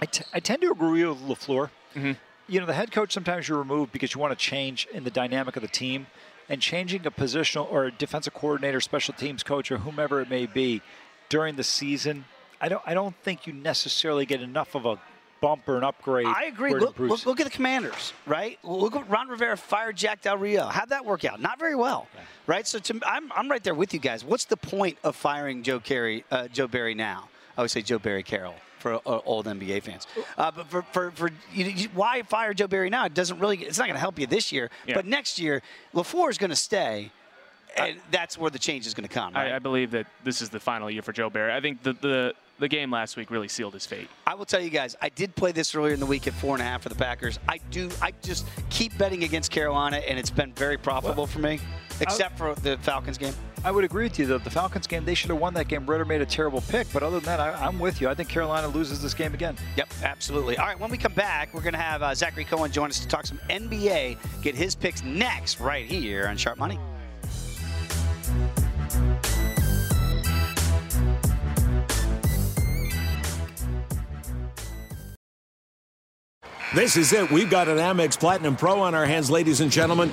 I, t I tend to agree with LaFleur. Mm-hmm. You know, the head coach, sometimes you remove because you want to change in the dynamic of the team. And changing a positional or a defensive coordinator, special teams coach, or whomever it may be during the season, I don't I don't think you necessarily get enough of a bump or an upgrade. I agree. Look, look, look at the Commanders, right? Look at Ron Rivera fired Jack Del Rio. How'd that work out? Not very well, yeah. Right? So to, I'm, I'm right there with you guys. What's the point of firing Joe, Carey, uh, Joe Barry now? I would say Joe Barry Carroll. For uh, old N B A fans, uh, but for for, for you, you, why fire Joe Barry now? It doesn't really. It's not going to help you this year. Yeah. But next year, LaFleur is going to stay, and I, that's where the change is going to come. Right? I, I believe that this is the final year for Joe Barry. I think the, the the game last week really sealed his fate. I will tell you guys, I did play this earlier in the week at four and a half for the Packers. I do. I just keep betting against Carolina, and it's been very profitable well, for me, except I, for the Falcons game. I would agree with you, though. The Falcons game, they should have won that game. Ritter made a terrible pick. But other than that, I, I'm with you. I think Carolina loses this game again. Yep, absolutely. All right, when we come back, we're going to have uh, Zachary Cohen join us to talk some N B A, get his picks next right here on Sharp Money. This is it. We've got an Amex Platinum Pro on our hands, ladies and gentlemen.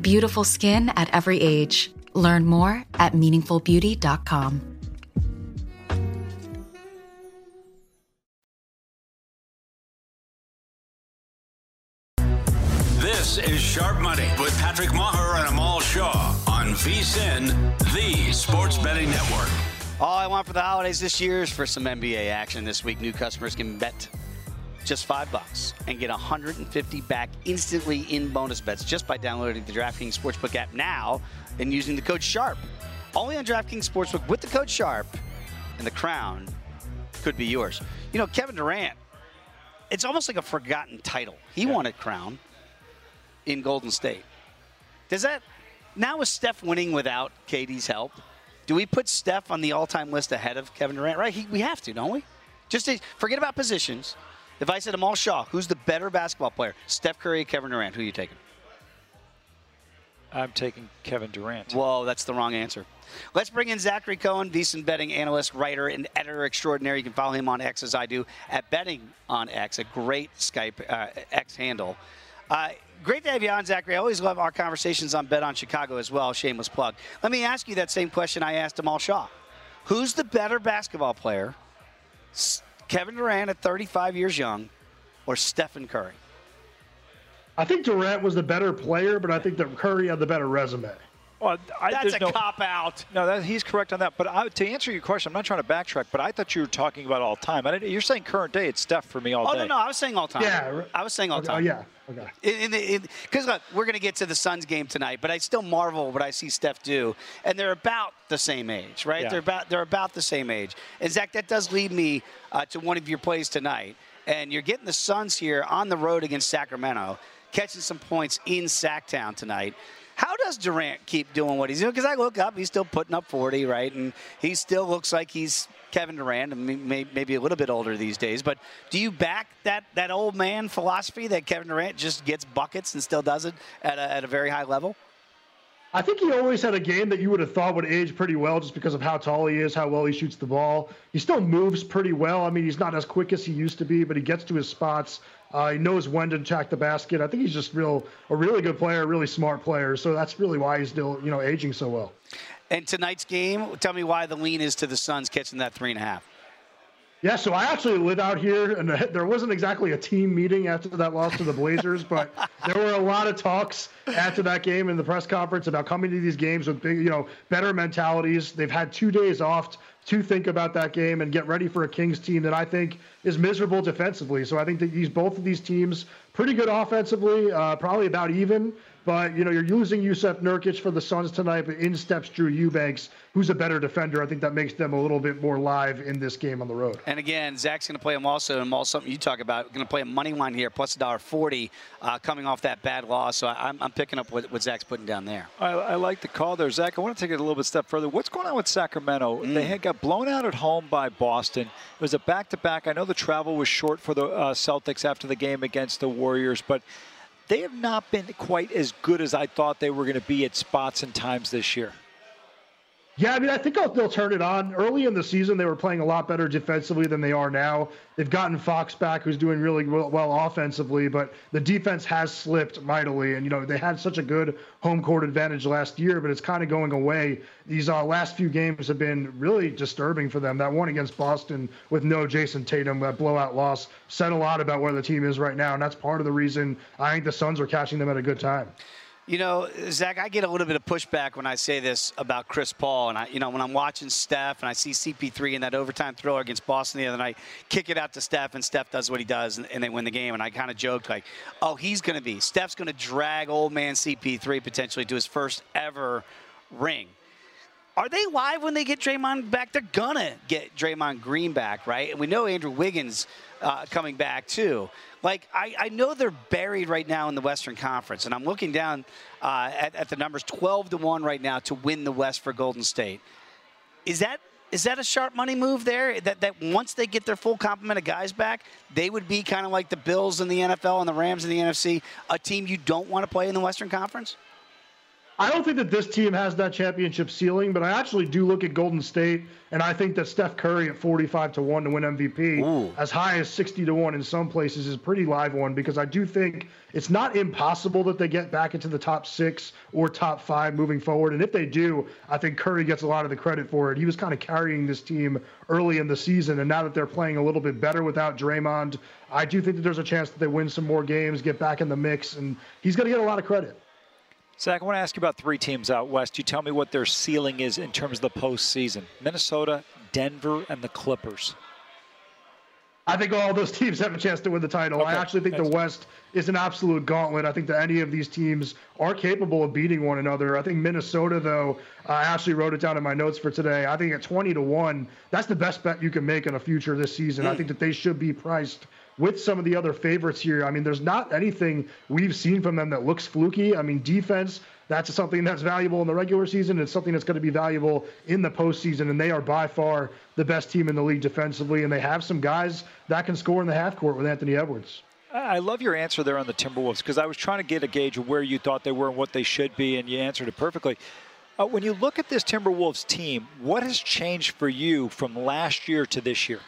Beautiful skin at every age. Learn more at meaningful beauty dot com. This is Sharp Money with Patrick Maher and Amal Shah on VSiN, the sports betting network. All I want for the holidays this year is for some N B A action. This week, new customers can bet just five bucks and get one hundred fifty back instantly in bonus bets just by downloading the DraftKings Sportsbook app now and using the code SHARP. Only on DraftKings Sportsbook with the code SHARP, and the crown could be yours. You know, Kevin Durant, it's almost like a forgotten title. He yeah. won a crown in Golden State. Does that, now with Steph winning without K D's help, do we put Steph on the all-time list ahead of Kevin Durant? Right? He, we have to, don't we? Just to, forget about positions. If I said Amal Shah, who's the better basketball player? Steph Curry, Kevin Durant, who are you taking? I'm taking Kevin Durant. Whoa, that's the wrong answer. Let's bring in Zachary Cohen, VSiN betting analyst, writer, and editor extraordinaire. You can follow him on X as I do, at Betting on X, a great Skype uh, X handle. Uh, great to have you on, Zachary. I always love our conversations on Bet on Chicago as well, shameless plug. Let me ask you that same question I asked Amal Shah. Who's the better basketball player, Kevin Durant at thirty-five years young or Stephen Curry? I think Durant was the better player, but I think that Curry had the better resume. Well, I, That's a no, cop-out. No, that, he's correct on that. But I, to answer your question, I'm not trying to backtrack, but I thought you were talking about all time. I didn't, you're saying current day. It's Steph for me all oh, day. Oh, no, no, I was saying all time. Yeah. I was saying all okay, time. Oh, yeah. Okay. Because, look, we're going to get to the Suns game tonight, but I still marvel what I see Steph do. And they're about the same age, right? Yeah. They're about they're about the same age. And, Zach, that does lead me uh, to one of your plays tonight. And you're getting the Suns here on the road against Sacramento, catching some points in Sacktown tonight. How does Durant keep doing what he's doing? Because I look up, he's still putting up forty, right? And he still looks like he's Kevin Durant, and maybe a little bit older these days. But do you back that, that old man philosophy that Kevin Durant just gets buckets and still does it at a, at a very high level? I think he always had a game that you would have thought would age pretty well just because of how tall he is, how well he shoots the ball. He still moves pretty well. I mean, he's not as quick as he used to be, but he gets to his spots. Uh, he knows when to attack the basket. I think he's just real a really good player, a really smart player. So that's really why he's still, you know, aging so well. And tonight's game, tell me why the lean is to the Suns catching that three and a half. Yeah, so I actually live out here, and there wasn't exactly a team meeting after that loss to the Blazers, but there were a lot of talks after that game in the press conference about coming to these games with big, you know, better mentalities. They've had two days off to think about that game and get ready for a Kings team that I think is miserable defensively. So I think that these both of these teams pretty good offensively, uh, probably about even. But, you know, you're losing Jusuf Nurkic for the Suns tonight, but in steps Drew Eubanks, who's a better defender. I think that makes them a little bit more live in this game on the road. And, again, Zach's going to play him also, and Amal, something you talk about, going to play a money line here, plus one forty uh, coming off that bad loss. So I'm, I'm picking up what, what Zach's putting down there. I, I like the call there, Zach. I want to take it a little bit step further. What's going on with Sacramento? Mm. They had got blown out at home by Boston. It was a back-to-back. I know the travel was short for the uh, Celtics after the game against the Warriors, but they have not been quite as good as I thought they were going to be at spots and times this year. Yeah, I mean, I think they'll turn it on. Early in the season, they were playing a lot better defensively than they are now. They've gotten Fox back, who's doing really well offensively, but the defense has slipped mightily. And, you know, they had such a good home court advantage last year, but it's kind of going away. These uh, last few games have been really disturbing for them. That one against Boston with no Jason Tatum, that blowout loss, said a lot about where the team is right now, and that's part of the reason I think the Suns are catching them at a good time. You know, Zach, I get a little bit of pushback when I say this about Chris Paul. And, I, you know, when I'm watching Steph and I see C P three in that overtime thriller against Boston the other night, kick it out to Steph, and Steph does what he does, and, and they win the game. And I kind of joked, like, oh, he's going to be. Steph's going to drag old man C P three potentially to his first ever ring. Are they live when they get Draymond back? They're going to get Draymond Green back, right? And we know Andrew Wiggins uh, coming back, too. Like, I, I know they're buried right now in the Western Conference, and I'm looking down uh, at, at the numbers twelve to one right now to win the West for Golden State. Is that is that a sharp money move there, that, that once they get their full complement of guys back, they would be kind of like the Bills in the N F L and the Rams in the N F C, a team you don't want to play in the Western Conference? I don't think that this team has that championship ceiling, but I actually do look at Golden State, and I think that Steph Curry at forty-five to one to win M V P, ooh, as high as sixty to one in some places, is a pretty live one, because I do think it's not impossible that they get back into the top six or top five moving forward. And if they do, I think Curry gets a lot of the credit for it. He was kind of carrying this team early in the season, and now that they're playing a little bit better without Draymond, I do think that there's a chance that they win some more games, get back in the mix, and he's going to get a lot of credit. Zach, I want to ask you about three teams out west. You tell me what their ceiling is in terms of the postseason. Minnesota, Denver, and the Clippers. I think all those teams have a chance to win the title. Okay. I actually think That's the West is an absolute gauntlet. I think that any of these teams are capable of beating one another. I think Minnesota, though, I actually wrote it down in my notes for today. I think at twenty to one, that's the best bet you can make on a future this season. Mm. I think that they should be priced with some of the other favorites here. I mean, there's not anything we've seen from them that looks fluky. I mean, defense, that's something that's valuable in the regular season. It's something that's going to be valuable in the postseason. And they are by far the best team in the league defensively. And they have some guys that can score in the half court with Anthony Edwards. I love your answer there on the Timberwolves, because I was trying to get a gauge of where you thought they were and what they should be, and you answered it perfectly. Uh, when you look at this Timberwolves team, what has changed for you from last year to this year?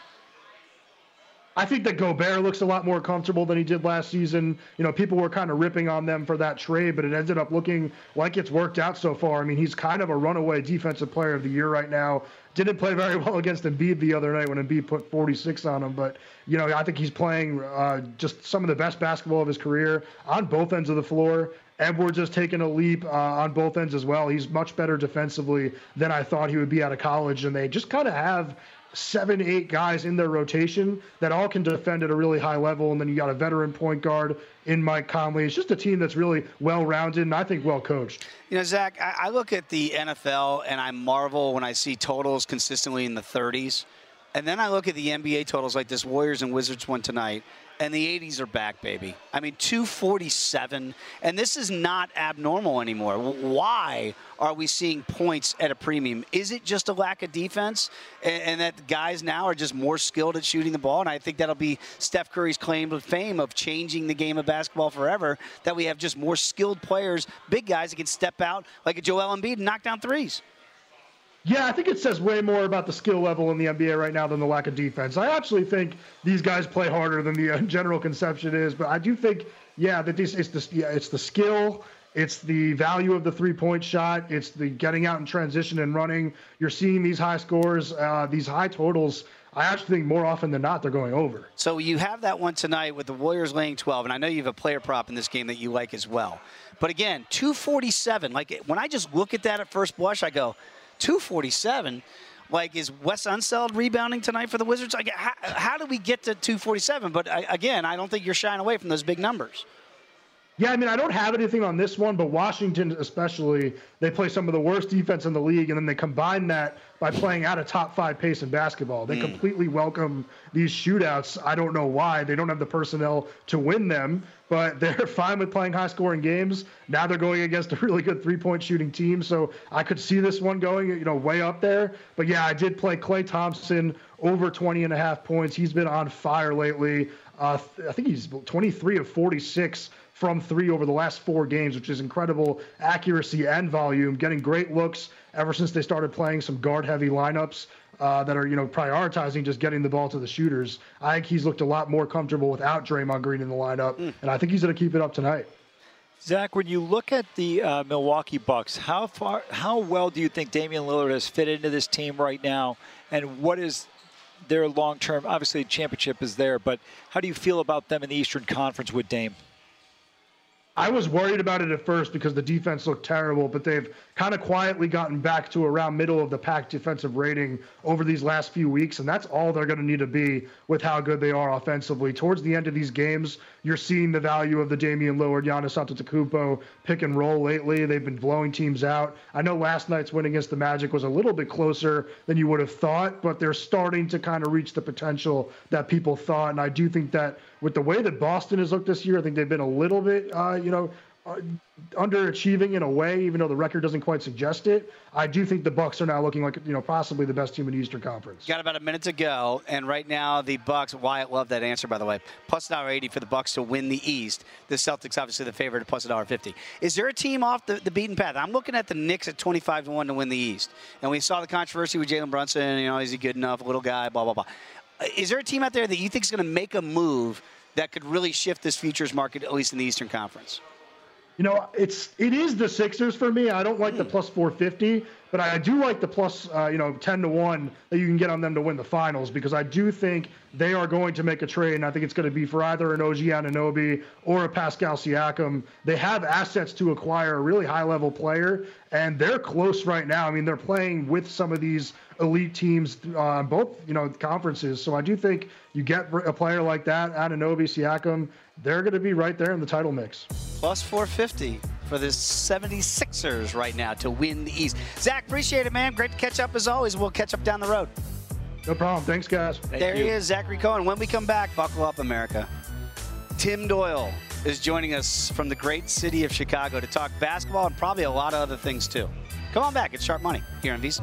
I think that Gobert looks a lot more comfortable than he did last season. You know, people were kind of ripping on them for that trade, but it ended up looking like it's worked out so far. I mean, he's kind of a runaway defensive player of the year right now. Didn't play very well against Embiid the other night when Embiid put forty-six on him. But, you know, I think he's playing uh, just some of the best basketball of his career on both ends of the floor. Edwards has taken a leap uh, on both ends as well. He's much better defensively than I thought he would be out of college. And they just kind of have seven, eight guys in their rotation that all can defend at a really high level. And then you got a veteran point guard in Mike Conley. It's just a team that's really well-rounded and I think well-coached. You know, Zach, I look at the N F L and I marvel when I see totals consistently in the thirties. And then I look at the N B A totals like this Warriors and Wizards one tonight. And the eighties are back, baby. I mean, two forty-seven. And this is not abnormal anymore. Why are we seeing points at a premium? Is it just a lack of defense and, and that guys now are just more skilled at shooting the ball? And I think that'll be Steph Curry's claim to fame of changing the game of basketball forever, that we have just more skilled players, big guys that can step out like a Joel Embiid and knock down threes. Yeah, I think it says way more about the skill level in the N B A right now than the lack of defense. I actually think these guys play harder than the general conception is, but I do think, yeah, that this it's the yeah, it's the skill, it's the value of the three-point shot, it's the getting out in transition and running. You're seeing these high scores, uh, these high totals. I actually think more often than not, they're going over. So you have that one tonight with the Warriors laying twelve, and I know you have a player prop in this game that you like as well. But again, two forty-seven. Like when I just look at that at first blush, I go, two forty-seven, like is Wes Unseld rebounding tonight for the Wizards? Like, how, how do we get to two forty-seven? But I, again, I don't think you're shying away from those big numbers. Yeah, I mean, I don't have anything on this one, but Washington especially, they play some of the worst defense in the league, and then they combine that by playing out a top-five pace in basketball. They mm. completely welcome these shootouts. I don't know why. They don't have the personnel to win them, but they're fine with playing high-scoring games. Now they're going against a really good three-point shooting team, so I could see this one going, you know, way up there. But, yeah, I did play Klay Thompson over twenty and a half points. He's been on fire lately. Uh, I think he's twenty-three of forty-six from three over the last four games, which is incredible accuracy and volume, getting great looks ever since they started playing some guard-heavy lineups uh, that are, you know, prioritizing just getting the ball to the shooters. I think he's looked a lot more comfortable without Draymond Green in the lineup, mm. and I think he's going to keep it up tonight. Zach, when you look at the uh, Milwaukee Bucks, how far, how well do you think Damian Lillard has fit into this team right now, and what is their long-term? Obviously, the championship is there, but how do you feel about them in the Eastern Conference with Dame? I was worried about it at first because the defense looked terrible, but they've kind of quietly gotten back to around middle of the pack defensive rating over these last few weeks, and that's all they're going to need to be with how good they are offensively. Towards the end of these games, you're seeing the value of the Damian Lillard, Giannis Antetokounmpo pick and roll lately. They've been blowing teams out. I know last night's win against the Magic was a little bit closer than you would have thought, but they're starting to kind of reach the potential that people thought, and I do think that with the way that Boston has looked this year, I think they've been a little bit, uh, you know, uh, underachieving in a way, even though the record doesn't quite suggest it. I do think the Bucks are now looking like, you know, possibly the best team in the Eastern Conference. Got about a minute to go, and right now the Bucks. Wyatt loved that answer, by the way. Plus an hour eighty for the Bucks to win the East. The Celtics obviously the favorite at plus an hour fifty. Is there a team off the, the beaten path? I'm looking at the Knicks at twenty-five to one to win the East, and we saw the controversy with Jalen Brunson. You know, is he good enough? Little guy, blah blah blah. Is there a team out there that you think is going to make a move that could really shift this futures market, at least in the Eastern Conference? You know, it's it is the Sixers for me. I don't like the plus four fifty, but I do like the plus uh, you know ten to one that you can get on them to win the finals, because I do think they are going to make a trade, and I think it's going to be for either an O G Anunoby or a Pascal Siakam. They have assets to acquire a really high-level player, and they're close right now. I mean, they're playing with some of these elite teams on uh, both, you know, conferences. So I do think you get a player like that, Anunoby, Siakam, they're going to be right there in the title mix. Plus four fifty for the seventy-sixers right now to win the East. Zach, appreciate it, man. Great to catch up as always. We'll catch up down the road. No problem. Thanks, guys. Thank there you. He is, Zachary Cohen. When we come back, buckle up, America. Tim Doyle, is joining us from the great city of Chicago to talk basketball and probably a lot of other things too. Come on back. It's Sharp Money here on VSiN.